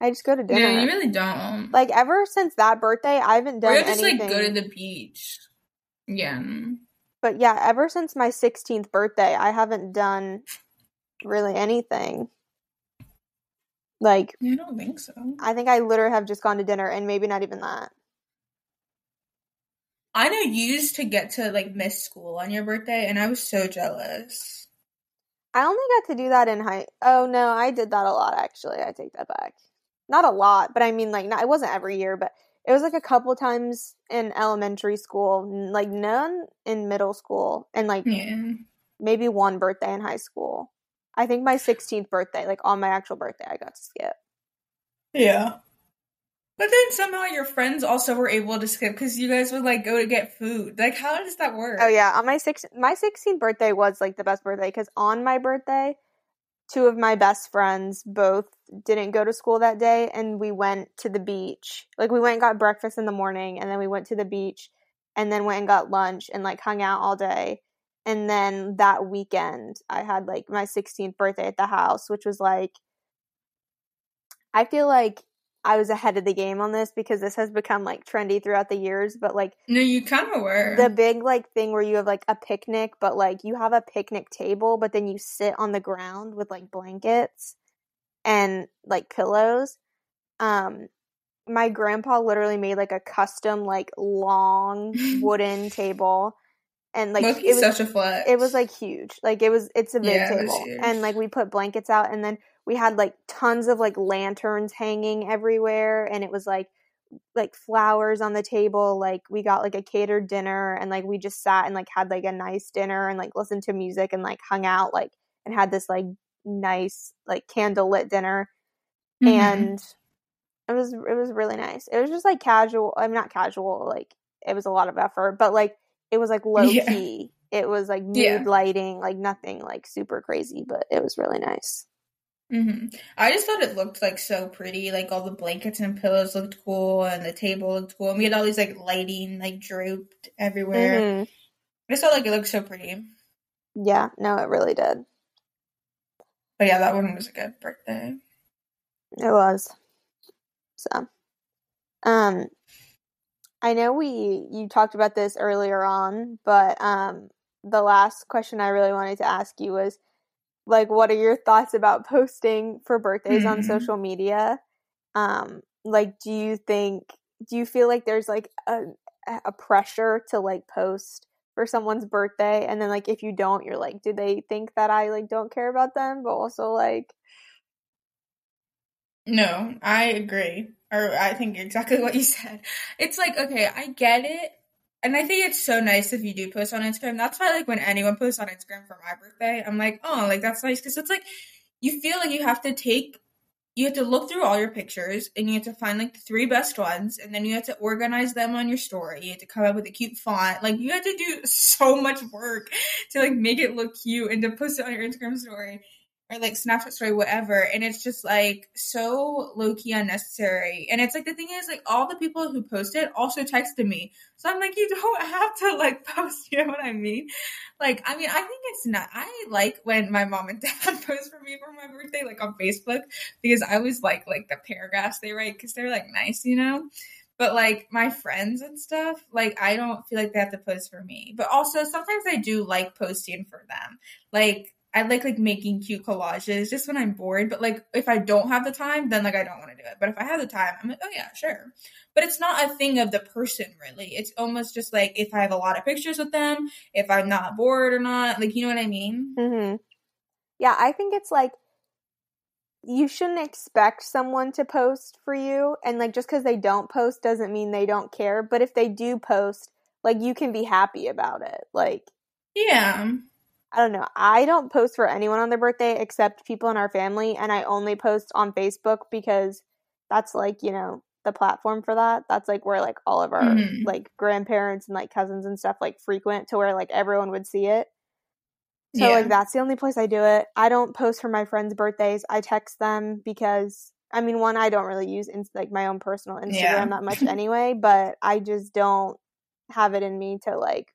I just go to dinner. Yeah, you really don't. Like, ever since that birthday, I haven't done anything. Or just, like, go to the beach. Yeah. But, yeah, ever since my 16th birthday, I haven't done really anything. Like, I don't think so. I think I literally have just gone to dinner, and maybe not even that. I know you used to get to, like, miss school on your birthday, and I was so jealous. I only got to do that in high... Oh, no, I did that a lot, actually. I take that back. Not a lot, but I mean, like, not, it wasn't every year, but it was, like, a couple times in elementary school. Like, none in middle school. And, like, maybe one birthday in high school. I think my 16th birthday, like, on my actual birthday, I got to skip. Yeah. But then somehow your friends also were able to skip because you guys would, like, go to get food. Like, how does that work? Oh, yeah. On my 16th birthday was, like, the best birthday because on my birthday, two of my best friends both didn't go to school that day, and we went to the beach. Like, we went and got breakfast in the morning, and then we went to the beach, and then went and got lunch and, like, hung out all day. And then that weekend, I had, like, my 16th birthday at the house, which was, like, I feel like I was ahead of the game on this because this has become, like, trendy throughout the years, but, like... No, you kind of were. The big, like, thing where you have, like, a picnic, but, like, you have a picnic table, but then you sit on the ground with, like, blankets and, like, pillows. My grandpa literally made, like, a custom, like, long wooden table. And, like... Look, he's such a flex. It was, like, huge. Like, it was... It's a big table. And, like, we put blankets out, and then... We had, like, tons of, like, lanterns hanging everywhere, and it was, like, flowers on the table. Like, we got, like, a catered dinner, and, like, we just sat and, like, had, like, a nice dinner and, like, listened to music and, like, hung out, like, and had this, like, nice, like, candlelit dinner. Mm-hmm. And it was really nice. It was just, like, casual. I mean, not casual. Like, it was a lot of effort, but, like, it was, like, low-key. It was, like, mood lighting, like, nothing, like, super crazy, but it was really nice. Mm-hmm. I just thought it looked, like, so pretty. Like, all the blankets and pillows looked cool, and the table looked cool, and we had all these, like, lighting, like, draped everywhere. Mm-hmm. I just thought, like, it looked so pretty. Yeah, no, it really did. But yeah, that one was a good birthday. It was. So, I know you talked about this earlier on, but the last question I really wanted to ask you was, like, what are your thoughts about posting for birthdays on social media? Like, do you feel like there's, like, a pressure to, like, post for someone's birthday? And then, like, if you don't, you're like, do they think that I, like, don't care about them? But also, like... No, I agree. Or I think exactly what you said. It's like, okay, I get it. And I think it's so nice if you do post on Instagram. That's why, like, when anyone posts on Instagram for my birthday, I'm like, oh, like, that's nice. Because it's, like, you feel like you have to look through all your pictures, and you have to find, like, the three best ones. And then you have to organize them on your story. You have to come up with a cute font. Like, you have to do so much work to, like, make it look cute and to post it on your Instagram story or, like, Snapchat story, whatever. And it's just, like, so low-key unnecessary. And it's, like, the thing is, like, all the people who posted also texted me. So I'm like, you don't have to, like, post, you know what I mean? Like, I mean, I think it's not. I like when my mom and dad post for me for my birthday, like, on Facebook, because I always like, the paragraphs they write, because they're, like, nice, you know? But, like, my friends and stuff, like, I don't feel like they have to post for me. But also, sometimes I do like posting for them. Like, I like, making cute collages just when I'm bored. But, like, if I don't have the time, then, like, I don't want to do it. But if I have the time, I'm like, oh, yeah, sure. But it's not a thing of the person, really. It's almost just, like, if I have a lot of pictures with them, if I'm not bored or not. Like, you know what I mean? Mm-hmm. Yeah, I think it's, like, you shouldn't expect someone to post for you. And, like, just because they don't post doesn't mean they don't care. But if they do post, like, you can be happy about it. Like, yeah. I don't know. I don't post for anyone on their birthday except people in our family, and I only post on Facebook because that's, like, you know, the platform for that. That's, like, where, like, all of our, like, grandparents and, like, cousins and stuff, like, frequent to where, like, everyone would see it. So, like, that's the only place I do it. I don't post for my friends' birthdays. I text them because, I mean, one, I don't really use, like, my own personal Instagram that much anyway, but I just don't have it in me to, like,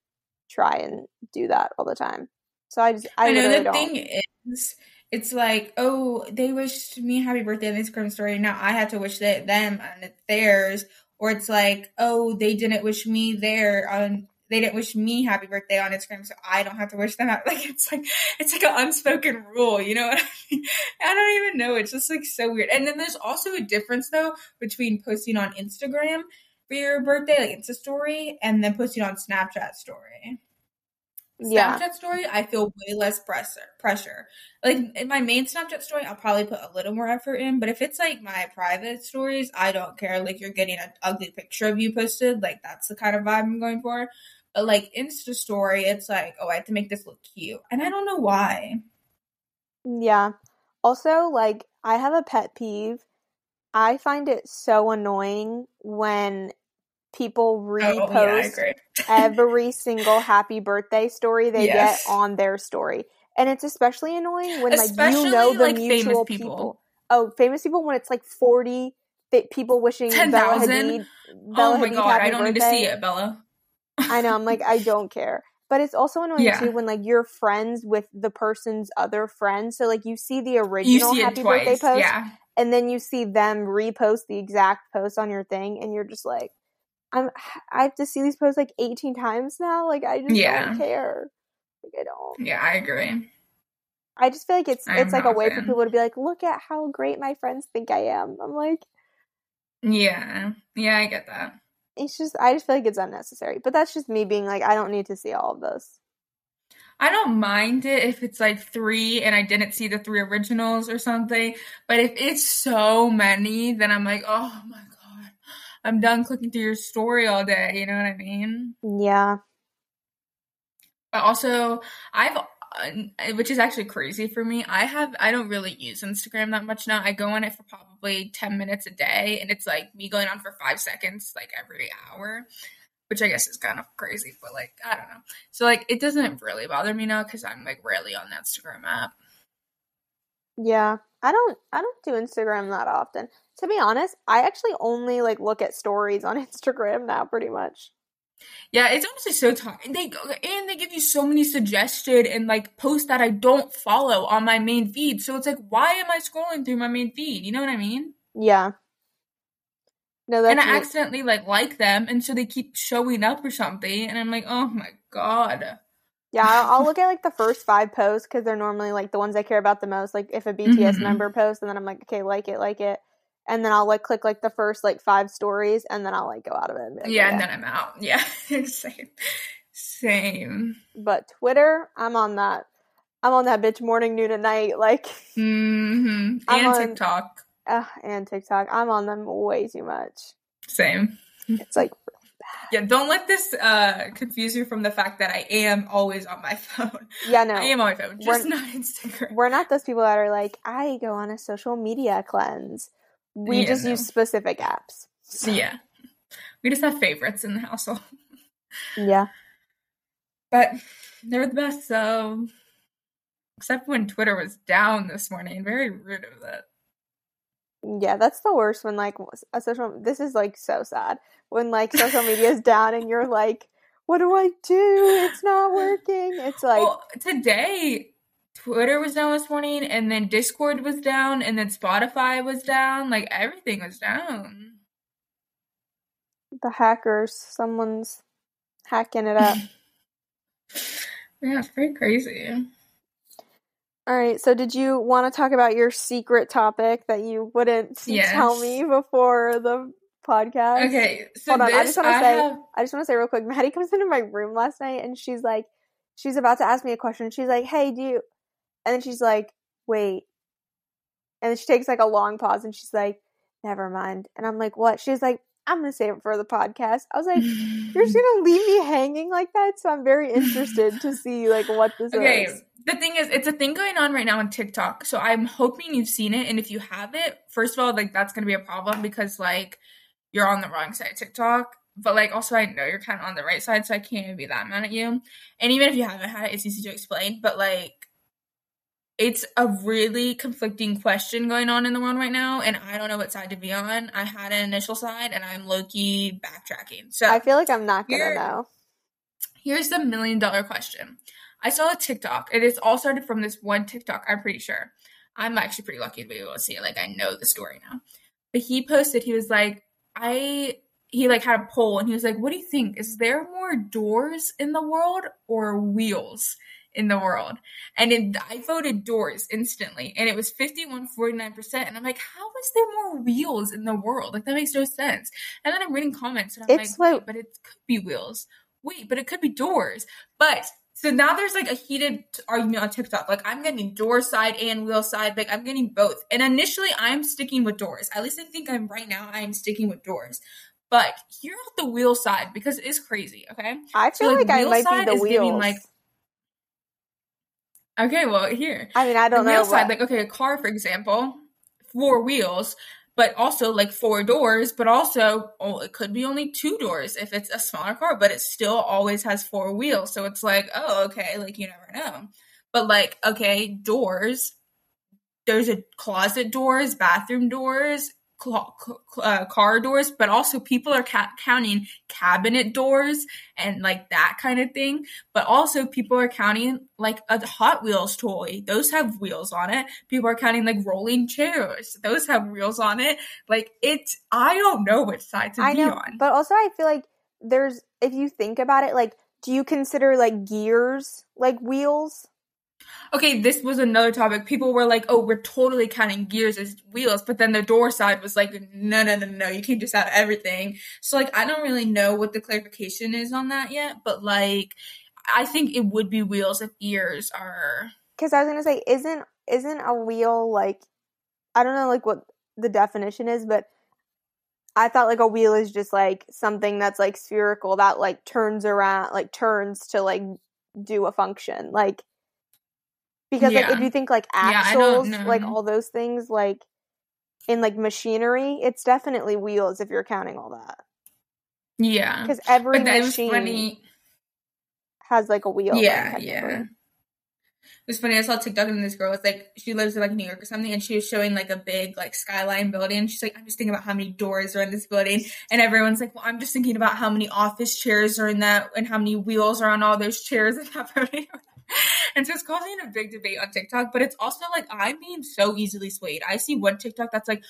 try and do that all the time. So I know the thing is, it's like, oh, they wished me happy birthday on the Instagram story. Now I have to wish them on theirs. Or it's like, oh, they didn't wish me happy birthday on Instagram, so I don't have to wish them out. Like, it's like an unspoken rule, you know what I mean? I don't even know. It's just, like, so weird. And then there's also a difference, though, between posting on Instagram for your birthday, like Insta story, and then posting on Snapchat story. Yeah. Snapchat story, I feel way less pressure. Like, in my main Snapchat story, I'll probably put a little more effort in. But if it's, like, my private stories, I don't care. Like, you're getting an ugly picture of you posted. Like, that's the kind of vibe I'm going for. But, like, Insta story, it's like, oh, I have to make this look cute. And I don't know why. Yeah. Also, like, I have a pet peeve. I find it so annoying when people repost every single happy birthday story they get on their story. And it's especially annoying when, especially, like, you know the like mutual people. Oh, famous people, when it's, like, 40 people wishing 10, Bella Hadid. Oh, my God. I don't need to see it, Bella. I know. I'm like, I don't care. But it's also annoying, too, when, like, you're friends with the person's other friends. So, like, you see the original happy birthday post. Yeah. And then you see them repost the exact post on your thing. And you're just like, I have to see these posts, like, 18 times now. Like, I just don't care. Like, I don't. Yeah, I agree. I just feel like it's like, a way for people to be like, look at how great my friends think I am. I'm like. Yeah. Yeah, I get that. It's just, I just feel like it's unnecessary. But that's just me being like, I don't need to see all of this. I don't mind it if it's like 3 and I didn't see the 3 originals or something. But if it's so many, then I'm like, oh my God, I'm done clicking through your story all day. You know what I mean? Yeah. But also, which is actually crazy for me, I don't really use Instagram that much now. I go on it for probably 10 minutes a day, and it's like me going on for 5 seconds like every hour, which I guess is kind of crazy, but like, I don't know. So like, it doesn't really bother me now because I'm like rarely on the Instagram app. Yeah, I don't do Instagram that often. To be honest, I actually only like look at stories on Instagram now pretty much. Yeah, it's honestly so tiring. They give you so many suggested and like posts that I don't follow on my main feed. So it's like, why am I scrolling through my main feed? You know what I mean? Yeah. No, that's. And I accidentally like them, and so they keep showing up or something, and I'm like, oh my God. Yeah, I'll look at like the first 5 posts because they're normally like the ones I care about the most. Like if a BTS member posts, and then I'm like, okay, like it. And then I'll, like, click, like, the first, like, 5 stories, and then I'll, like, go out of it. And be like, yeah, and then I'm out. Yeah. Same. But Twitter, I'm on that. I'm on that bitch morning, noon, and night, like. Mm-hmm. And TikTok. And TikTok. I'm on them way too much. Same. It's, like, really bad. Yeah, don't let this confuse you from the fact that I am always on my phone. Yeah, no. I am on my phone, just not Instagram. We're not those people that are like, I go on a social media cleanse. We just use specific apps. So. Yeah. We just have favorites in the household. Yeah. But they're the best, so. Except when Twitter was down this morning. Very rude of that. Yeah, that's the worst when, like, this is, like, so sad. When, like, social media is down and you're like, what do I do? It's not working. It's like. Well, today. Twitter was down this morning, and then Discord was down, and then Spotify was down. Like, everything was down. The hackers. Someone's hacking it up. Yeah, it's pretty crazy. All right, so did you want to talk about your secret topic that you wouldn't tell me before the podcast? Okay, so hold on. I just want to say real quick, Maddie comes into my room last night, and she's like, she's about to ask me a question. She's like, hey, do you... And then she's like, wait. And then she takes, like, a long pause, and she's like, never mind. And I'm like, what? She's like, I'm going to save it for the podcast. I was like, you're just going to leave me hanging like that? So I'm very interested to see, like, what this is. The thing is, it's a thing going on right now on TikTok. So I'm hoping you've seen it. And if you haven't, first of all, like, that's going to be a problem because, like, you're on the wrong side of TikTok. But, like, also I know you're kind of on the right side, so I can't even be that mad at you. And even if you haven't had it, it's easy to explain. But, like, it's a really conflicting question going on in the world right now, and I don't know what side to be on. I had an initial side, and I'm low-key backtracking. So I feel like I'm not going to know. Here's the million-dollar question. I saw a TikTok. It all started from this one TikTok, I'm pretty sure. I'm actually pretty lucky to be able to see it. Like, I know the story now. But he posted, he was like, he, like, had a poll, and he was like, what do you think? Is there more doors in the world or wheels? in the world. And I voted Doors instantly, and it was 51, 49%. And I'm like, how is there more Wheels in the world? Like, that makes no sense. And then I'm reading comments, and I'm like, but it could be Wheels. Wait, but it could be Doors. But so now there's like a heated argument on TikTok. Like, I'm getting Doors side and Wheels side. Like, I'm getting both. And initially, I'm sticking with Doors. At least I think I'm right now. I am sticking with Doors. But hear out the Wheel side, because it is crazy. Okay, I feel so, like I like the Wheels. Like, okay, well, here. I mean, I don't know. The Wheel side, like, okay, a car, for example, 4 wheels, but also, like, 4 doors, but also, oh, it could be only 2 doors if it's a smaller car, but it still always has 4 wheels. So it's like, oh, okay, like, you never know. But, like, okay, Doors, there's a closet doors, bathroom doors, car doors, but also people are counting cabinet doors and like that kind of thing. But also people are counting like a Hot Wheels toy. Those have wheels on it. People are counting like rolling chairs. Those have wheels on it. Like, it's, I don't know which side to be on. But also I feel like there's, if you think about it, like, do you consider like gears like wheels? Okay, this was another topic. People were like, oh, we're totally counting gears as wheels. But then the door side was like, no. You can't just have everything. So, like, I don't really know what the clarification is on that yet. But, like, I think it would be wheels if gears are... Because I was going to say, isn't a wheel, like... I don't know, like, what the definition is. But I thought, like, a wheel is just, like, something that's, like, spherical that, like, turns around... Like, turns to, like, do a function. Like... Because, yeah. Like, if you think, like, axles, yeah, like, all those things, like, in, like, machinery, it's definitely wheels if you're counting all that. Yeah. Because every machine has, like, a wheel. Yeah, yeah. It was funny. I saw TikTok, and this girl was, like, she lives in, like, New York or something, and she was showing, like, a big, like, skyline building. And she's like, I'm just thinking about how many doors are in this building. And everyone's like, well, I'm just thinking about how many office chairs are in that and how many wheels are on all those chairs in that building. And so it's causing a big debate on TikTok, but it's also like I'm being so easily swayed. I see one TikTok that's like,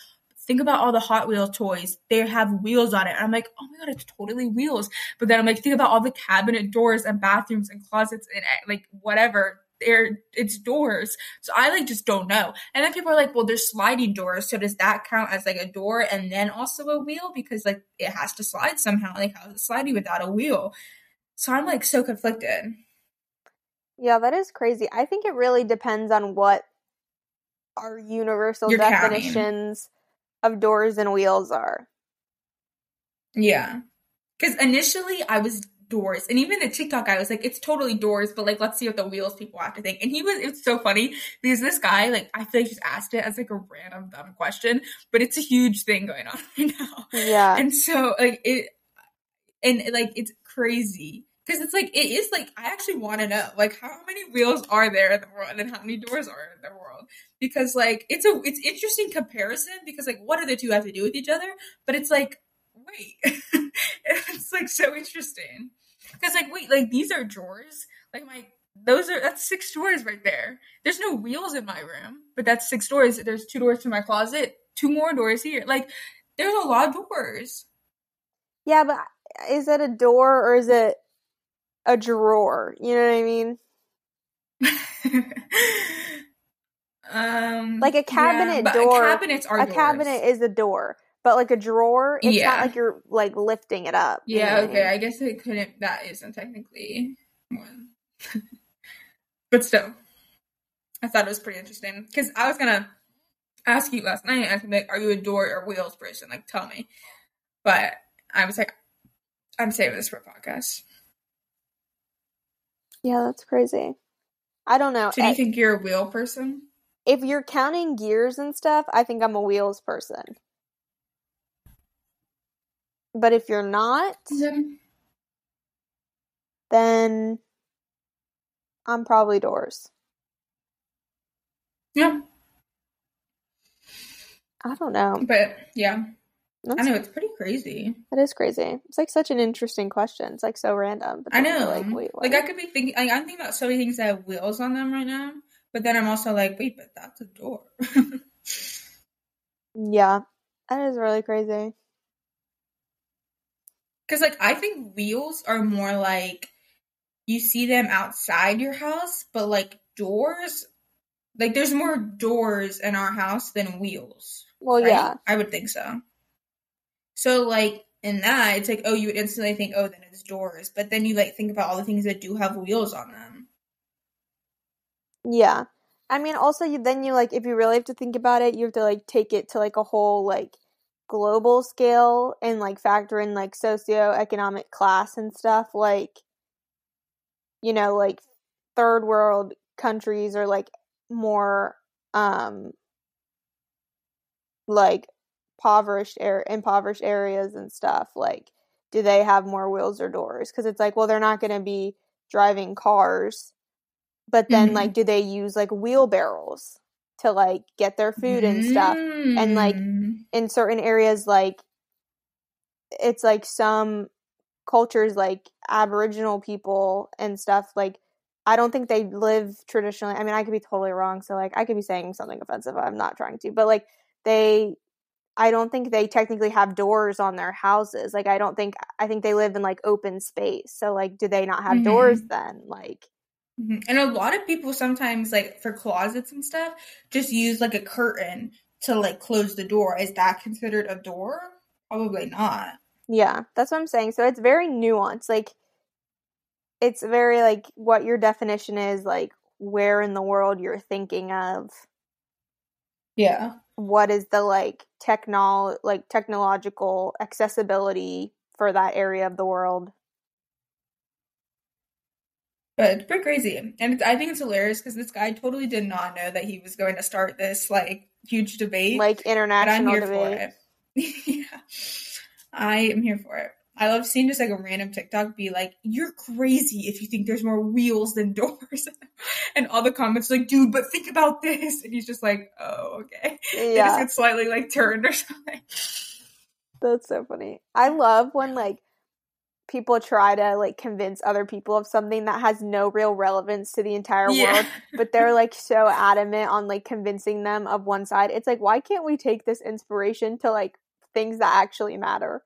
think about all the Hot Wheel toys. They have wheels on it. And I'm like, oh my God, it's totally wheels. But then I'm like, think about all the cabinet doors and bathrooms and closets and like whatever. It's doors. So I like just don't know. And then people are like, well, there's sliding doors. So does that count as like a door and then also a wheel? Because like it has to slide somehow. Like how is it sliding without a wheel? So I'm like so conflicted. Yeah, that is crazy. I think it really depends on what our universal definitions of doors and wheels are. Yeah. Because initially I was doors. And even the TikTok guy was like, it's totally doors, but like, let's see what the wheels people have to think. And it's so funny because this guy, like, I feel like just asked it as like a random dumb question, but it's a huge thing going on right now. Yeah. And so like it's crazy. Because it's like, it is like, I actually want to know, like, how many wheels are there in the world and how many doors are in the world? Because, like, it's interesting comparison because, like, what do the two have to do with each other? But it's like, wait, it's like so interesting. Because, like, wait, like, these are drawers. Like, that's 6 doors right there. There's no wheels in my room, but that's 6 doors. There's 2 doors to my closet, 2 more doors here. Like, there's a lot of doors. Yeah, but is it a door or is it a drawer? You know what I mean? Like a cabinet door. A cabinet is a door, but like a drawer, it's not like you're like lifting it up. Yeah, you know okay. I mean? I guess it couldn't. That isn't technically one, but still, I thought it was pretty interesting because I was gonna ask you last night. I was like, "Are you a door or wheels person?" Like, tell me. But I was like, "I'm saving this for a podcast." Yeah, that's crazy. I don't know. So do you think you're a wheel person? If you're counting gears and stuff, I think I'm a wheels person. But if you're not, then I'm probably doors. Yeah. I don't know. But, yeah. I know, it's pretty crazy. That is crazy. It's, like, such an interesting question. It's, like, so random. But I know. Like, wait, what? Like, I could be thinking... Like, I'm thinking about so many things that have wheels on them right now. But then I'm also like, wait, but that's a door. Yeah. That is really crazy. Because, like, I think wheels are more, like... you see them outside your house, but like doors, like there's more doors in our house than wheels. Well, right? Yeah. I would think so. So like in that, it's like, oh, you would instantly think, oh, then it's doors. But then you like think about all the things that do have wheels on them. Yeah. I mean, also, then you like, if you really have to think about it, you have to like take it to like a whole like global scale and like factor in like socioeconomic class and stuff. Like, you know, like third world countries are like more like impoverished areas and stuff. Like, do they have more wheels or doors? Because it's like, well, they're not going to be driving cars. But then, mm-hmm. like, do they use, like, wheelbarrows to, like, get their food and stuff? Mm-hmm. And, like, in certain areas, like, it's, like, some cultures, like, Aboriginal people and stuff, like, I don't think they live traditionally. I mean, I could be totally wrong, so, like, I could be saying something offensive. I'm not trying to. But, like, I don't think they technically have doors on their houses. Like, I think they live in, like, open space. So, like, do they not have mm-hmm. doors then? Like. Mm-hmm. And a lot of people sometimes, like, for closets and stuff, just use, like, a curtain to, like, close the door. Is that considered a door? Probably not. Yeah, that's what I'm saying. So it's very nuanced. Like, it's very, like, what your definition is, like, where in the world you're thinking of. Yeah. What is the, like, technological accessibility for that area of the world? But it's pretty crazy. And I think it's hilarious because this guy totally did not know that he was going to start this, like, huge debate. Like, international debate. I'm here for it. Yeah. I am here for it. I love seeing just, like, a random TikTok be like, you're crazy if you think there's more wheels than doors. And all the comments are like, dude, but think about this. And he's just like, oh, okay. Yeah. They just get slightly, like, turned or something. That's so funny. I love when, like, people try to, like, convince other people of something that has no real relevance to the entire yeah. world, but they're, like, so adamant on, like, convincing them of one side. It's like, why can't we take this inspiration to, like, things that actually matter?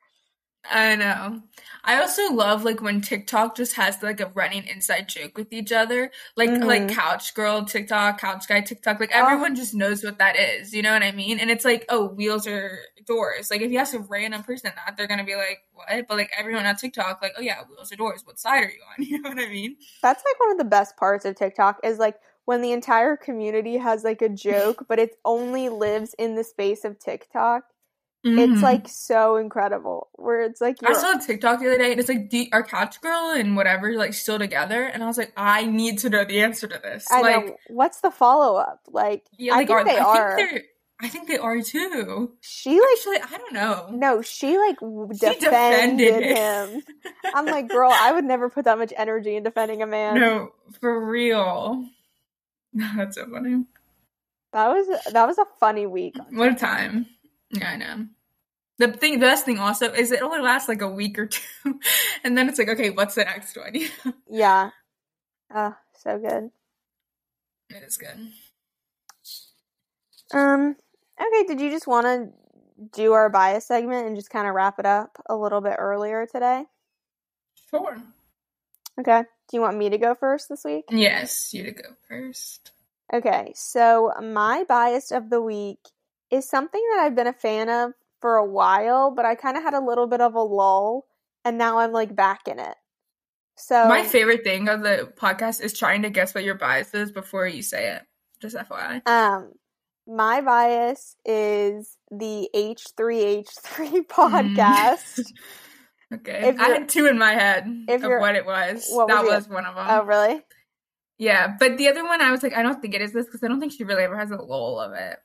I know. I also love, like, when TikTok just has, like, a running inside joke with each other. Like, mm-hmm. like, couch girl TikTok, couch guy TikTok. Like, everyone just knows what that is. You know what I mean? And it's like, oh, wheels or doors. Like, if you ask a random person that, they're going to be like, what? But, like, everyone on TikTok, like, oh, yeah, wheels or doors. What side are you on? You know what I mean? That's, like, one of the best parts of TikTok is, like, when the entire community has, like, a joke, but it only lives in the space of TikTok. Mm-hmm. It's, like, so incredible where it's, like, I saw a TikTok the other day, and it's, like, our couch girl and whatever, like, still together, and I was, like, I need to know the answer to this. I like, know. What's the follow-up? Like, yeah, like I think they are, too. She, like... Actually, I don't know. No, she, like, defended him. I'm, like, girl, I would never put that much energy in defending a man. No, for real. That's so funny. That was a funny week. What a time. Yeah, I know. The best thing also is it only lasts like a week or two, and then it's like, okay, what's the next one? Yeah. Oh, so good. It is good. Okay, did you just want to do our bias segment and just kind of wrap it up a little bit earlier today? Sure. Okay. Do you want me to go first this week? Yes, you to go first. Okay, so my bias of the week is something that I've been a fan of for a while, but I kind of had a little bit of a lull, and now I'm, like, back in it. So my favorite thing of the podcast is trying to guess what your bias is before you say it. Just FYI. My bias is the H3H3 podcast. Okay. I had two in my head of what it was. That was one of them. Oh, really? Yeah, but the other one I was like, I don't think it is this because I don't think she really ever has a lull of it.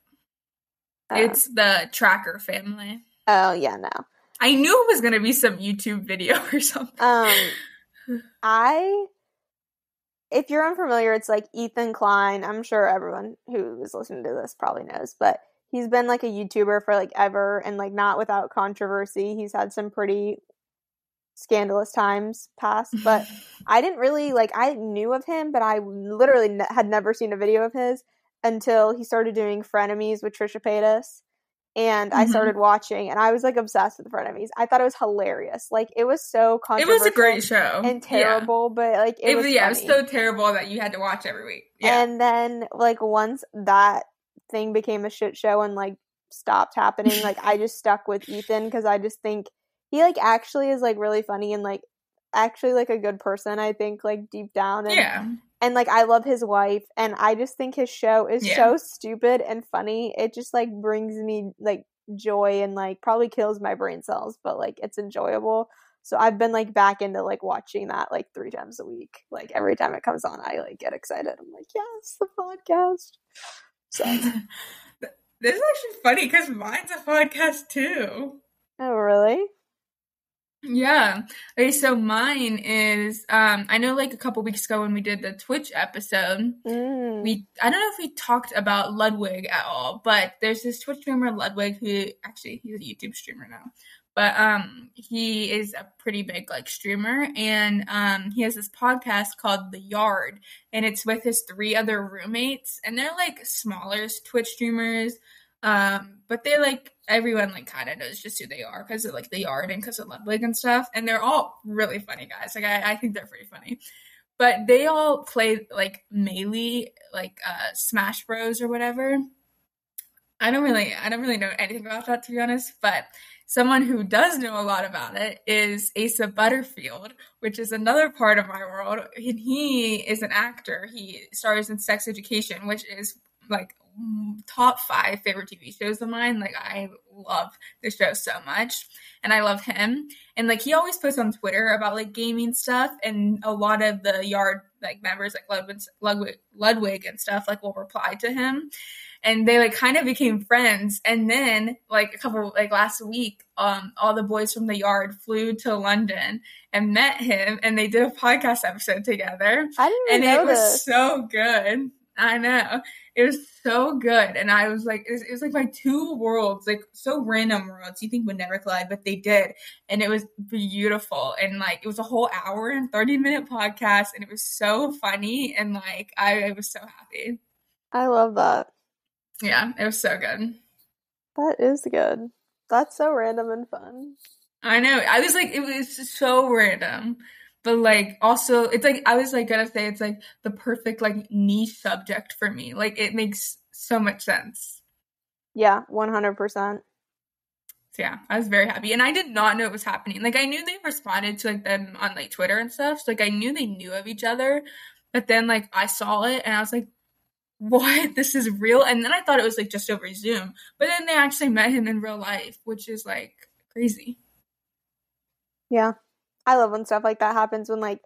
It's the Tracker family. Oh, yeah, no. I knew it was going to be some YouTube video or something. If you're unfamiliar, it's like Ethan Klein. I'm sure everyone who is listening to this probably knows, but he's been like a YouTuber for like ever and like not without controversy. He's had some pretty scandalous times past, but I didn't really like, I knew of him, but I literally had never seen a video of his. Until he started doing Frenemies with Trisha Paytas. And I started watching, and I was, like, obsessed with the Frenemies. I thought it was hilarious. Like, it was so controversial. It was a great show. And terrible, but, like, it was funny. Yeah, it was so terrible that you had to watch every week. Yeah. And then, like, once that thing became a shit show and, like, stopped happening, like, I just stuck with Ethan because I just think he, like, actually is, like, really funny and, like, actually, like, a good person, I think, like, deep down. And, yeah. And, like, I love his wife, and I just think his show is so stupid and funny. It just, like, brings me, like, joy and, like, probably kills my brain cells, but, like, it's enjoyable. So I've been, like, back into, like, watching that, like, 3 times a week. Like, every time it comes on, I, like, get excited. I'm like, yes, the podcast. So. This is actually funny because mine's a podcast, too. Oh, really? Yeah. Okay, so mine is, I know like a couple weeks ago when we did the Twitch episode, I don't know if we talked about Ludwig at all, but there's this Twitch streamer, Ludwig, who actually, he's a YouTube streamer now, but he is a pretty big like streamer, and he has this podcast called The Yard, and it's with his 3 other roommates, and they're like smaller Twitch streamers, but they're like, everyone like kind of knows just who they are because of like The Yard and because of Ludwig and stuff, and they're all really funny guys. Like I think they're pretty funny, but they all play like Melee, like Smash Bros or whatever. I don't really know anything about that, to be honest, but someone who does know a lot about it is Asa Butterfield, which is another part of my world. He is an actor. He stars in Sex Education, which is like top 5 favorite TV shows of mine. Like I love the show so much, and I love him, and like he always posts on Twitter about like gaming stuff, and a lot of the Yard like members like Ludwig and stuff like will reply to him, and they like kind of became friends. And then like a couple like last week all the boys from the Yard flew to London and met him, and they did a podcast episode together. I didn't even know this. Was so good. I know. It was so good. And I was like, it was like my 2 worlds, like so random worlds you think would never collide, but they did. And it was beautiful. And like, it was a whole hour and 30-minute podcast. And it was so funny. And like, I was so happy. I love that. Yeah, it was so good. That is good. That's so random and fun. I know. I was like, it was so random. But, like, also, it's, like, I was, like, gonna say it's, like, the perfect, like, niche subject for me. Like, it makes so much sense. Yeah, 100%. So, yeah, I was very happy. And I did not know it was happening. Like, I knew they responded to, like, them on, like, Twitter and stuff. So, like, I knew they knew of each other. But then, like, I saw it, and I was, like, what? This is real? And then I thought it was, like, just over Zoom. But then they actually met him in real life, which is, like, crazy. Yeah. I love when stuff like that happens, when, like,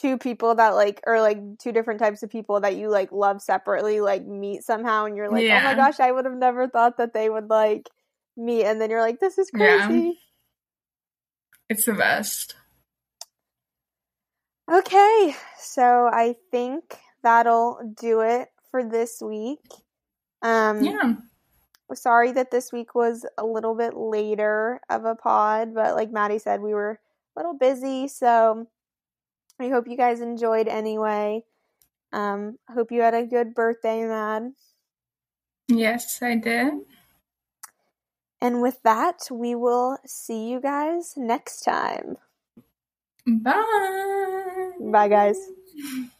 2 people that, like, or, like, 2 different types of people that you, like, love separately, like, meet somehow, and you're like, yeah. Oh, my gosh, I would have never thought that they would, like, meet, and then you're like, this is crazy. Yeah. It's the best. Okay, so I think that'll do it for this week. Yeah. Sorry that this week was a little bit later of a pod, but, like Maddie said, we were little busy, so I hope you guys enjoyed anyway. Hope you had a good birthday, Mad. Yes, I did. And with that, we will see you guys next time. Bye. Bye, guys.